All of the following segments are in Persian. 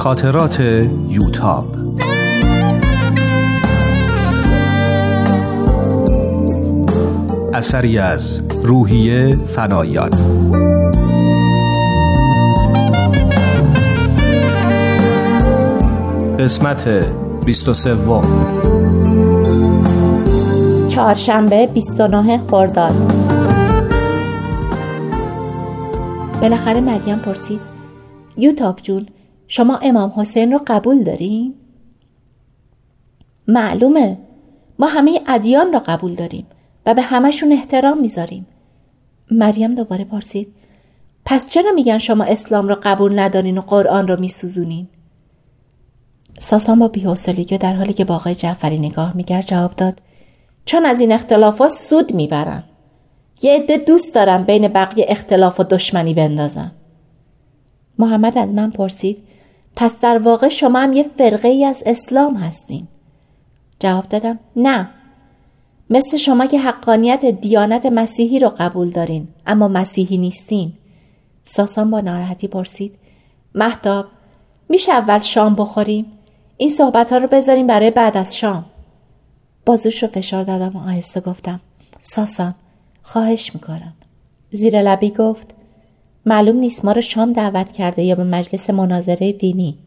خاطرات یوتاب. اثری از روحیه فنایان. قسمت 23. چهارشنبه 29 خرداد. بالاخره مریم پرسید: یوتاب جون، شما امام حسین رو قبول دارین؟ معلومه، ما همه ادیان رو قبول داریم و به همشون احترام میذاریم. مریم دوباره پرسید: پس چرا میگن شما اسلام رو قبول ندارین و قرآن رو میسوزونین؟ ساسان با بی‌حوصلگی در حالی که با آقای جعفری نگاه میکرد جواب داد: چون از این اختلافات سود میبرن. یه عده دوست دارن بین بقیه اختلاف و دشمنی بندازن. محمد از من پرسید: پس در واقع شما هم یه فرقه ای از اسلام هستین؟ جواب دادم: نه، مثل شما که حقانیت دیانت مسیحی رو قبول دارین اما مسیحی نیستین. ساسان با ناراحتی پرسید: مهتاب، میشه اول شام بخوریم؟ این صحبت ها رو بذاریم برای بعد از شام. بازوش رو فشار دادم و آهسته گفتم: ساسان، خواهش میکنم. زیر لبی گفت: معلوم نیست ما رو شام دعوت کرده یا به مجلس مناظره دینی.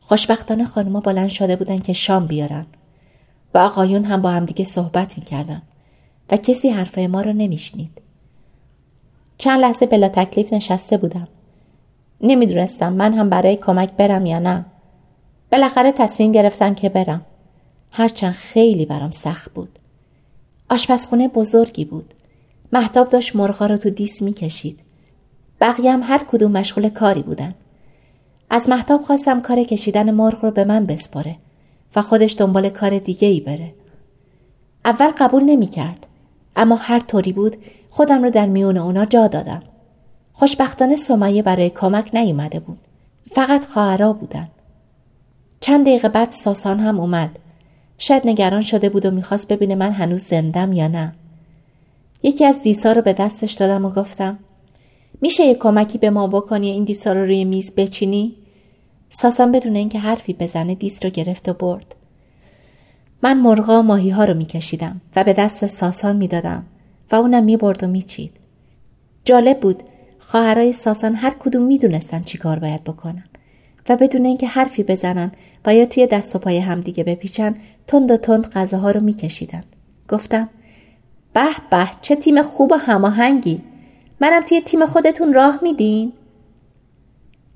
خوشبختانه خانوما بلند شده بودن که شام بیارن و آقایون هم با همدیگه صحبت میکردن و کسی حرفای ما رو نمیشنید. چند لحظه بلا تکلیف نشسته بودم. نمیدونستم من هم برای کمک برم یا نه. بالاخره تصمیم گرفتم که برم، هرچند خیلی برام سخت بود. آشپزخونه بزرگی بود. مهتاب داشت مرغا رو تو دیس میکشید. بقیه هم هر کدوم مشغول کاری بودن. از مهتاب خواستم کار کشیدن مرغ رو به من بسپاره و خودش دنبال کار دیگه‌ای بره. اول قبول نمی‌کرد، اما هر طوری بود خودم رو در میون اونا جا دادم. خوشبختانه سمیه برای کمک نیومده بود. فقط خواهرها بودن. چند دقیقه بعد ساسان هم اومد. شاید نگران شده بود و می‌خواست ببینه من هنوز زندم یا نه. یکی از دیسا رو به دستش دادم و گفتم: میشه یه کمکی به ما بکنی، این دیسا رو روی میز بچینی؟ ساسان بدون اینکه حرفی بزنه دیس رو گرفت و برد. من مرغا و ماهی ها رو میکشیدم و به دست ساسان میدادم و اونم میبرد و میچید. جالب بود، خواهرای ساسان هر کدوم میدونستن چی کار باید بکنن و بدون اینکه حرفی بزنن و یا توی دست و پای همدیگه بپیچن، تند و تند غذاها رو میکشیدن. گفتم: به به، چه تیم خوب و هماهنگی! منم توی تیم خودتون راه میدین؟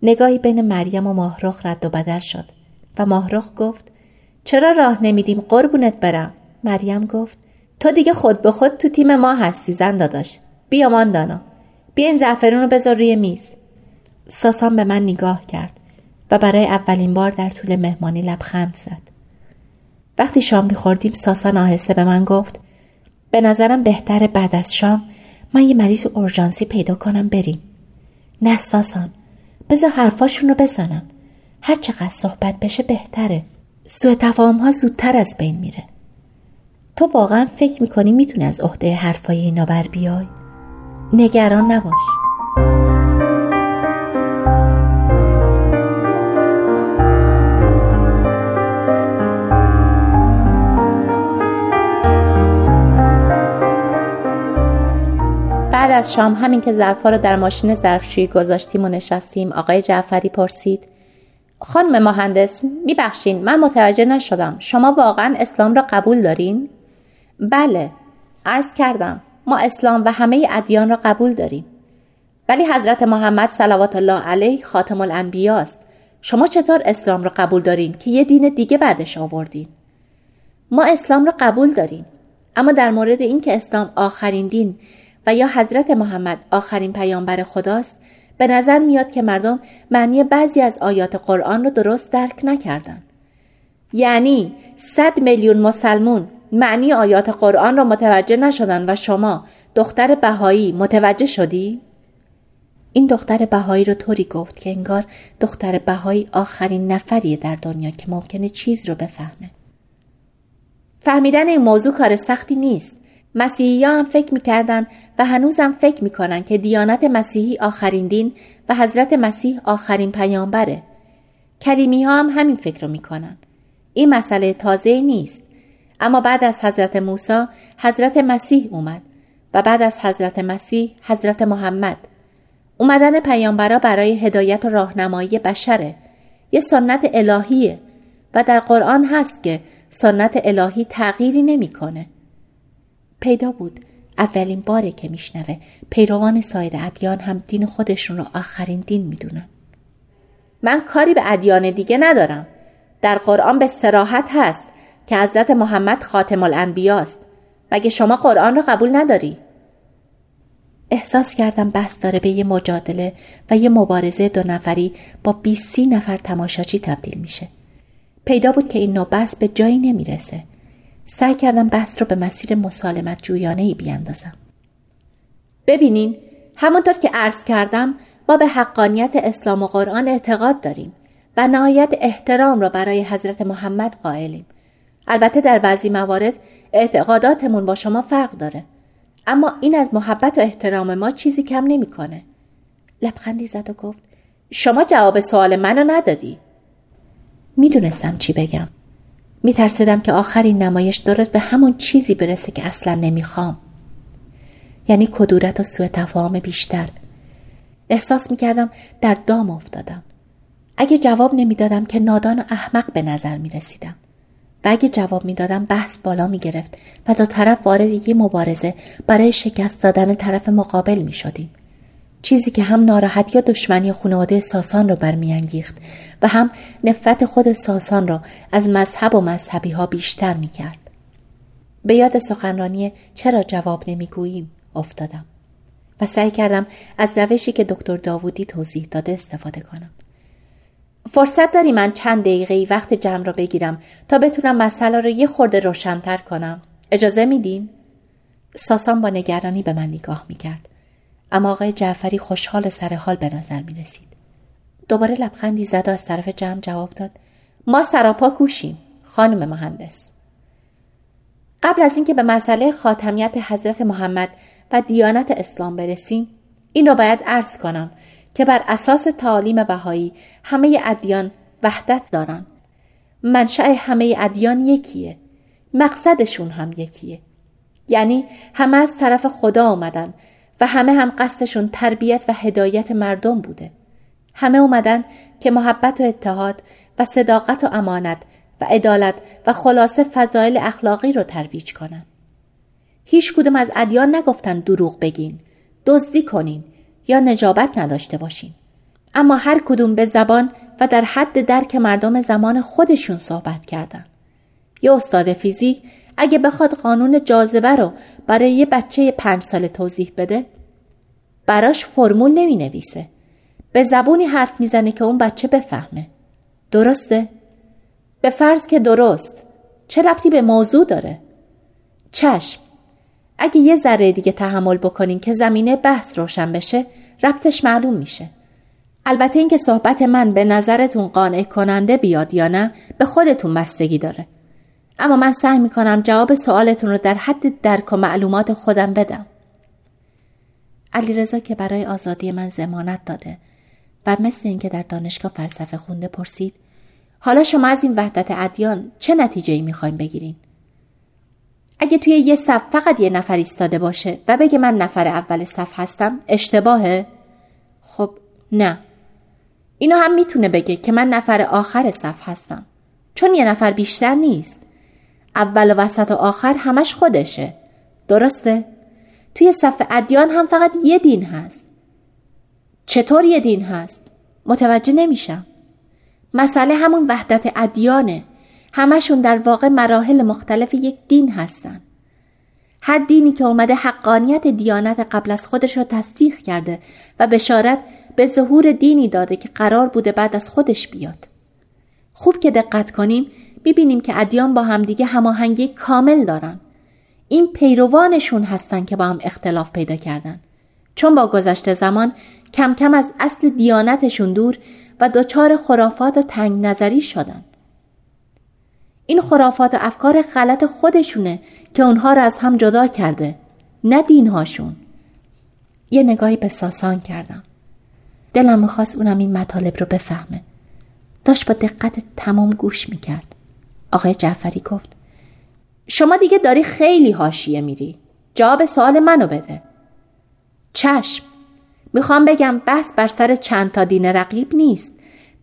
نگاهی بین مریم و ماهرخ رد و بدل شد و ماهرخ گفت: چرا راه نمیدیم قربونت برم؟ مریم گفت: تو دیگه خود به خود تو تیم ما هستی زن داداش. بیا مان دانا، بیا این زعفرون رو بذار روی میز. ساسان به من نگاه کرد و برای اولین بار در طول مهمانی لبخند زد. وقتی شام می‌خوردیم ساسان آهسته به من گفت: به نظرم بهتره بعد از شام من یه مریض اورژانسی پیدا کنم بریم. نه ساسان، بذار حرفاشون رو بزنن. هر چقدر صحبت بشه بهتره. سوء تفاهم ها زودتر از بین میره. تو واقعا فکر میکنی میتونی از عهده حرفای اینا بر بیای؟ نگران نباش. بعد از شام همین که ظرفا رو در ماشین ظرفشویی گذاشتیم و نشستیم، آقای جعفری پرسید: خانم مهندس، میبخشین من متوجه نشدم، شما واقعا اسلام را قبول دارین؟ بله، عرض کردم ما اسلام و همه ادیان را قبول داریم، ولی حضرت محمد صلوات الله علیه خاتم الانبیه است. شما چطور اسلام را قبول دارین که یه دین دیگه بعدش آوردین؟ ما اسلام را قبول داریم، اما در مورد این که اسلام آخرین دین و یا حضرت محمد آخرین پیامبر خداست، به نظر میاد که مردم معنی بعضی از آیات قرآن رو درست درک نکردن. یعنی 100 میلیون مسلمون معنی آیات قرآن رو متوجه نشدن و شما دختر بهایی متوجه شدی؟ این دختر بهایی رو طوری گفت که انگار دختر بهایی آخرین نفریه در دنیا که ممکنه چیز رو بفهمه. فهمیدن این موضوع کار سختی نیست. مسیحی ها هم فکر میکردن و هنوزم فکر میکنن که دیانت مسیحی آخرین دین و حضرت مسیح آخرین پیامبره. کریمی ها هم همین فکر رو میکنن. این مسئله تازه نیست. اما بعد از حضرت موسی حضرت مسیح اومد و بعد از حضرت مسیح حضرت محمد. اومدن پیامبرا برای هدایت و راهنمایی بشره. یه سنت الهیه و در قرآن هست که سنت الهی تغییری نمیکنه. پیدا بود اولین باره که میشنوه پیروان سایر ادیان هم دین خودشون رو آخرین دین میدونن. من کاری به ادیان دیگه ندارم. در قرآن به صراحت هست که حضرت محمد خاتم الانبیه است. مگه شما قرآن رو قبول نداری؟ احساس کردم بحث داره به یه مجادله و یه مبارزه دو نفری با 20 نفر تماشاچی تبدیل میشه. پیدا بود که این نوع بحث به جایی نمیرسه. سعی کردم بحث رو به مسیر مسالمت جویانه‌ای بیاندازم. ببینین، همونطور که عرض کردم ما به حقانیت اسلام و قرآن اعتقاد داریم و نهایت احترام را برای حضرت محمد قائلیم. البته در بعضی موارد اعتقاداتمون با شما فرق داره، اما این از محبت و احترام ما چیزی کم نمی‌کنه. لبخندی زد و گفت شما جواب سوال منو ندادی. میدونستم چی بگم. میترسیدم که آخرین نمایش درست به همون چیزی برسه که اصلا نمیخوام، یعنی کدورت و سوء تفاهم بیشتر. احساس میکردم در دام افتادم. اگه جواب نمیدادم که نادان و احمق به نظر میرسیدم و اگه جواب میدادم بحث بالا میگرفت و دو طرف وارد یه مبارزه برای شکست دادن طرف مقابل میشدیم، چیزی که هم ناراحتی و دشمنی خانواده ساسان را برمیانگیخت و هم نفرت خود ساسان را از مذهب و مذهبی ها بیشتر میکرد. به یاد سخنرانی چرا جواب نمیگوییم افتادم و سعی کردم از روشی که دکتر داودی توضیح داده استفاده کنم. فرصت داری من چند دقیقه وقت جمع را بگیرم تا بتونم مسئله را یه خورده روشن‌تر کنم. اجازه میدین؟ ساسان با نگرانی به من نگاه میکرد، اما آقای جعفری خوشحال و سرحال به نظر می رسید. دوباره لبخندی زد و از طرف جمع جواب داد ما سراپا کوشیم خانم مهندس. قبل از اینکه به مسئله خاتمیت حضرت محمد و دیانت اسلام برسیم، این رو باید عرض کنم که بر اساس تعالیم بهایی همه ادیان وحدت دارن. منشأ همه ادیان یکیه، مقصدشون هم یکیه، یعنی همه از طرف خدا اومدن و همه هم قصدشون تربیت و هدایت مردم بوده. همه اومدن که محبت و اتحاد و صداقت و امانت و عدالت و خلاصه فضایل اخلاقی رو ترویج کنن. هیچ کدوم از ادیان نگفتن دروغ بگین، دزدی کنین یا نجابت نداشته باشین. اما هر کدوم به زبان و در حد درک مردم زمان خودشون صحبت کردن. یه استاد فیزیک اگه بخواد قانون جاذبه رو برای یه بچه 5 ساله توضیح بده، براش فرمول نمی نویسه. به زبونی حرف می زنه که اون بچه بفهمه. درسته؟ به فرض که درست. چه ربطی به موضوع داره؟ چشم. اگه یه ذره دیگه تحمل بکنین که زمینه بحث روشن بشه، ربطش معلوم میشه. البته این که صحبت من به نظرتون قانع کننده بیاد یا نه، به خودتون بستگی داره. اما من سعی میکنم جواب سوالتون رو در حد درک و معلومات خودم بدم. علیرضا که برای آزادی من ضمانت داده و مثل اینکه در دانشگاه فلسفه خونده پرسید حالا شما از این وحدت ادیان چه نتیجه‌ای میخواین بگیرین؟ اگه توی یه صف فقط یه نفر ایستاده باشه و بگه من نفر اول صف هستم اشتباهه؟ خب نه. اینو هم میتونه بگه که من نفر آخر صف هستم، چون یه نفر بیشتر نیست. اول و وسط و آخر همش خودشه. درسته؟ توی صف ادیان هم فقط یه دین هست. چطور یه دین هست؟ متوجه نمیشم. مسئله همون وحدت ادیانه. همشون در واقع مراحل مختلف یک دین هستن. هر دینی که اومده حقانیت دیانت قبل از خودش رو تصدیق کرده و بشارت به ظهور دینی داده که قرار بوده بعد از خودش بیاد. خوب که دقت کنیم می‌بینیم که ادیان با همدیگه هماهنگی کامل دارن. این پیروانشون هستن که با هم اختلاف پیدا کردن، چون با گذشت زمان کم کم از اصل دیانتشون دور و دچار خرافات و تنگ نظری شدن. این خرافات و افکار غلط خودشونه که اونها رو از هم جدا کرده، نه دینهاشون. یه نگاهی به ساسان کردم. دلم می‌خواست اونم این مطالب رو بفهمه. داشت با دقت تمام گوش میکرد. آقای جعفری گفت: شما دیگه داری خیلی حاشیه میری. جواب سوال منو بده. چشم. میخوام بگم بحث بر سر چند تا دین رقیب نیست.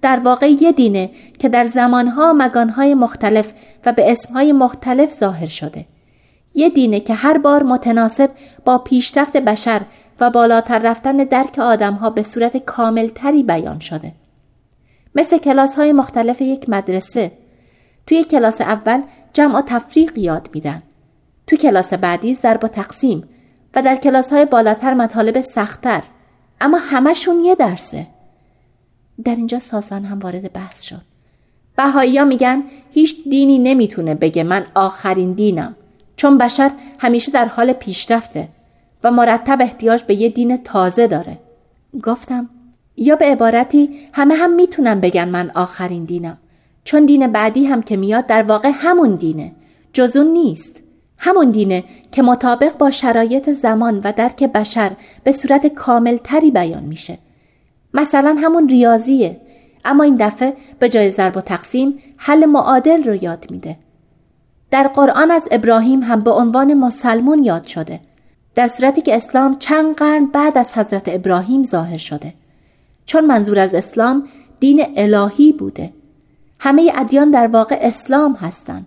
در واقع یه دینه که در زمانها و مکانهای مختلف و به اسمهای مختلف ظاهر شده. یه دینه که هر بار متناسب با پیشرفت بشر و بالاتر رفتن درک آدمها به صورت کاملتری بیان شده. مثل کلاس‌های مختلف یک مدرسه. توی کلاس اول جمع و تفریق یاد میدن. توی کلاس بعدی ضرب و تقسیم و در کلاس‌های بالاتر مطالب سخت‌تر. اما همشون یه درسه. در اینجا ساسان هم وارد بحث شد. بهایی‌ها میگن هیچ دینی نمیتونه بگه من آخرین دینم، چون بشر همیشه در حال پیشرفته و مرتب احتیاج به یه دین تازه داره. گفتم یا به عبارتی همه هم میتونن بگن من آخرین دینم، چون دین بعدی هم که میاد در واقع همون دینه، جز اون نیست. همون دینه که مطابق با شرایط زمان و درک بشر به صورت کاملتری بیان میشه. مثلا همون ریاضیه، اما این دفعه به جای ضرب و تقسیم حل معادل رو یاد میده. در قرآن از ابراهیم هم به عنوان مسلمون یاد شده، در صورتی که اسلام چند قرن بعد از حضرت ابراهیم ظاهر شده، چون منظور از اسلام دین الهی بوده. همه ادیان در واقع اسلام هستن،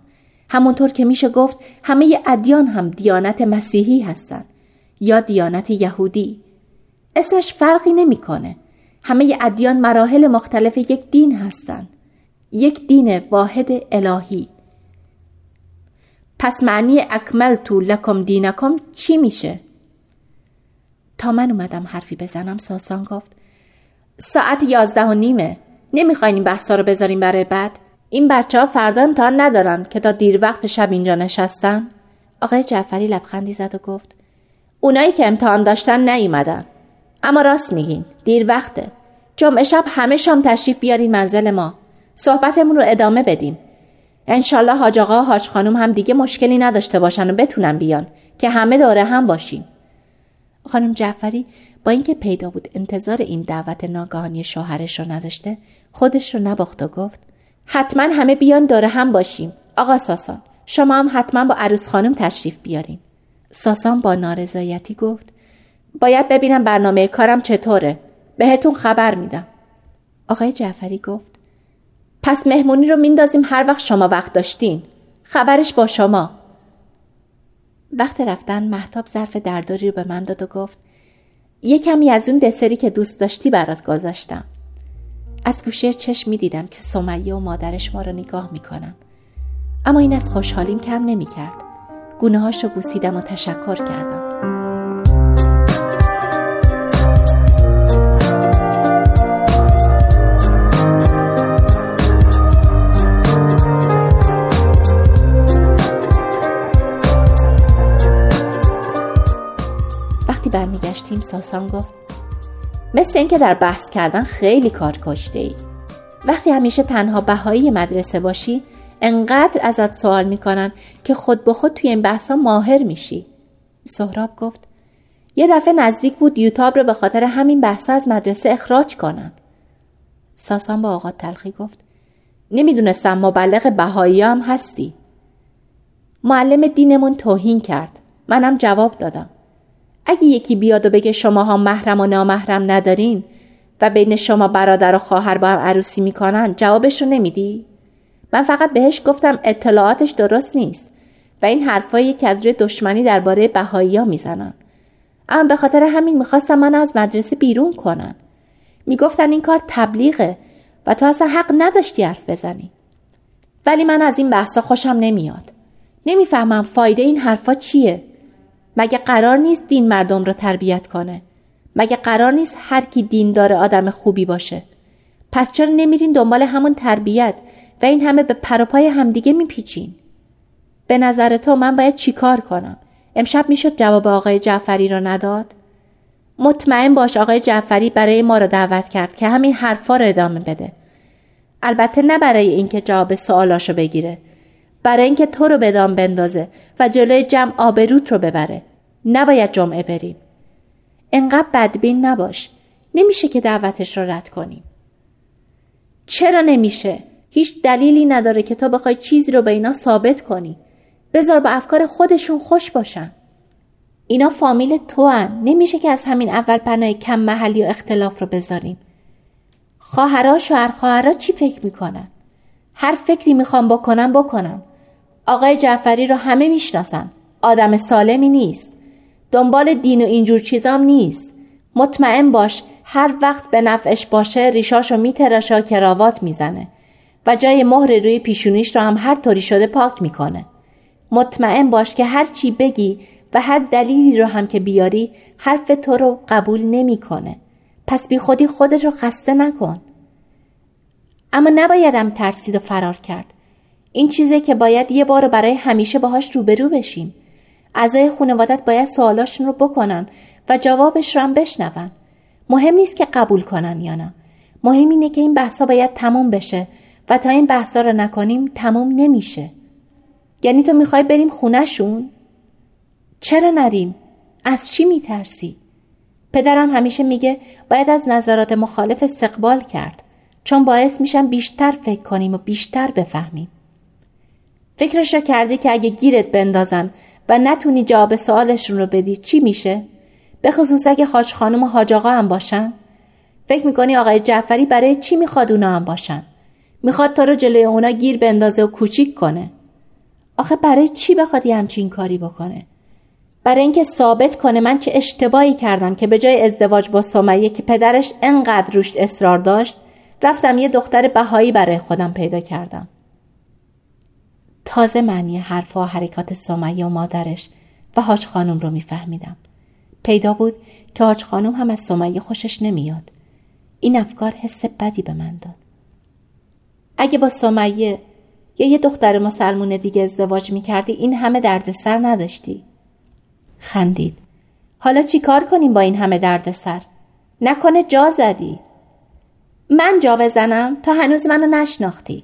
همونطور که میشه گفت همه ادیان هم دیانت مسیحی هستن یا دیانت یهودی. اسمش فرقی نمیکنه. همه ادیان مراحل مختلف یک دین هستند، یک دین واحد الهی. پس معنی اکملت لکم دینکم چی میشه؟ تا من اومدم حرفی بزنم ساسان گفت: ساعت 11:30. نمیخواین این بحثا رو بذاریم برای بعد؟ این بچه‌ها فردا امتحان ندارن که تا دیر وقت شب اینجا نشستن؟ آقای جعفری لبخندی زد و گفت: اونایی که امتحان داشتن نیومدن. اما راست میگین، دیر وقته. جمعه شب همه شام تشریف بیارین منزل ما، صحبتمون رو ادامه بدیم. انشالله حاج آقا و حاج خانم هم دیگه مشکلی نداشته باشن و بتونن بیان که همه دوره هم باشیم. خانم جعفری با اینکه پیدا بود انتظار این دعوت ناگهانی شوهرش رو نداشته، خودش رو نباخت و گفت: حتما همه بیان دوره هم باشیم. آقا ساسان، شما هم حتما با عروس خانم تشریف بیارین. ساسان با نارضایتی گفت: باید ببینم برنامه کارم چطوره. بهتون خبر میدم. آقای جعفری گفت: پس مهمونی رو میندازیم هر وقت شما وقت داشتین. خبرش با شما. وقت رفتن مهتاب ظرف درداری رو به من داد و گفت: یه کمی از اون دسری که دوست داشتی برات گذاشتم. از گوشه چشم میدیدم که سمیه و مادرش ما رو نگاه میکنن، اما این از خوشحالیم کم نمیکرد. گونه هاش رو بوسیدم و تشکر کردم. برمیگشتیم ساسان گفت: مثل این که در بحث کردن خیلی کار کشته ای. وقتی همیشه تنها بهایی مدرسه باشی انقدر ازت سوال میکنن که خود به خود توی این بحثا ماهر میشی. سهراب گفت: یه دفعه نزدیک بود یوتاب رو به خاطر همین بحثا از مدرسه اخراج کنن. ساسان با آقا تلخی گفت: نمیدونستم مبلغ بهایی هم هستی. معلم دینمون توهین کرد، منم جواب دادم. اگه یکی بیاد و بگه شماها محرم و نامحرم ندارین و بین شما برادر و خواهر با هم عروسی میکنن، جوابشو نمیدی؟ من فقط بهش گفتم اطلاعاتش درست نیست و این حرفایی که از روی دشمنی درباره بهایی‌ها میزنن. اما به خاطر همین میخواستن منو از مدرسه بیرون کنن. میگفتن این کار تبلیغه و تو اصلا حق نداشتی حرف بزنی. ولی من از این بحثا خوشم نمیاد. نمیفهمم فایده این حرفا چیه؟ مگه قرار نیست دین مردم رو تربیت کنه؟ مگه قرار نیست هر کی دین داره آدم خوبی باشه؟ پس چرا نمیرین دنبال همون تربیت و این همه به پروپای همدیگه میپیچین؟ به نظر تو من باید چیکار کنم؟ امشب میشد جواب آقای جعفری رو نداد؟ مطمئن باش آقای جعفری برای ما رو دعوت کرد که همین حرفا رو ادامه بده. البته نه برای اینکه جواب سوالاشو بگیره، برای اینکه تو رو به دام بندازه و جلوی جمع آبروت رو ببره. نباید جمعه بریم. انقدر بدبین نباش. نمیشه که دعوتش رو رد کنیم. چرا نمیشه؟ هیچ دلیلی نداره که تو بخوای چیزی رو به اینا ثابت کنی. بذار با افکار خودشون خوش باشن. اینا فامیل توان، نمیشه که از همین اول پناه کم محلی و اختلاف رو بذاریم. خواهرها شوهر خواهرها چی فکر میکنن؟ هر فکری میخوام بکنم. آقای جعفری رو همه میشناسن، آدم سالمی نیست، دنبال دین و اینجور چیزام نیست. مطمئن باش هر وقت به نفعش باشه ریشاشو میتراشه و کراوات میزنه و جای مهر روی پیشونیش رو هم هر طوری شده پاک میکنه. مطمئن باش که هر چی بگی و هر دلیلی رو هم که بیاری حرف تو رو قبول نمیکنه. پس بی خودی خودت رو خسته نکن. اما نبایدم ترسید و فرار کرد. این چیزه که باید یه بار برای همیشه باهاش روبرو بشیم. اعضای خانواده‌ات باید سوالاشون رو بکنن و جوابش رو هم بشنون. مهم نیست که قبول کنن یا نه. مهم اینه که این بحثا باید تموم بشه و تا این بحثا رو نکنیم تموم نمیشه. یعنی تو میخوای بریم خونه‌شون؟ چرا نریم؟ از چی میترسی؟ پدرم همیشه میگه باید از نظرات مخالف استقبال کرد، چون باعث میشن بیشتر فکر کنیم و بیشتر بفهمیم. فکرش رو کردی که اگه گیرت بندازن و نتونی جواب سوالشون رو بدی چی میشه؟ به خصوص اگه حاج خانم و حاج آقا هم باشن؟ فکر میکنی آقای جعفری برای چی میخواد اونا هم باشن؟ میخواد تا رو جلوی اونا گیر بندازه و کوچیک کنه. آخه برای چی بخواد همچین کاری بکنه؟ برای اینکه ثابت کنه من چه اشتباهی کردم که به جای ازدواج با سمیه که پدرش انقدر روش اصرار داشت، رفتم یه دختر بهایی برای خودم پیدا کردم. تازه معنی حرفا و حرکات سمیه و مادرش و حاج خانم رو میفهمیدم. پیدا بود که حاج خانم هم از سمیه خوشش نمیاد. این افکار حس بدی به من داد. اگه با سمیه یا یه دختر مسلمون دیگه ازدواج میکردی این همه دردسر نداشتی. خندید. حالا چی کار کنیم با این همه دردسر؟ نکنه جا زدی. من جا بزنم؟ تا هنوز منو نشناختی.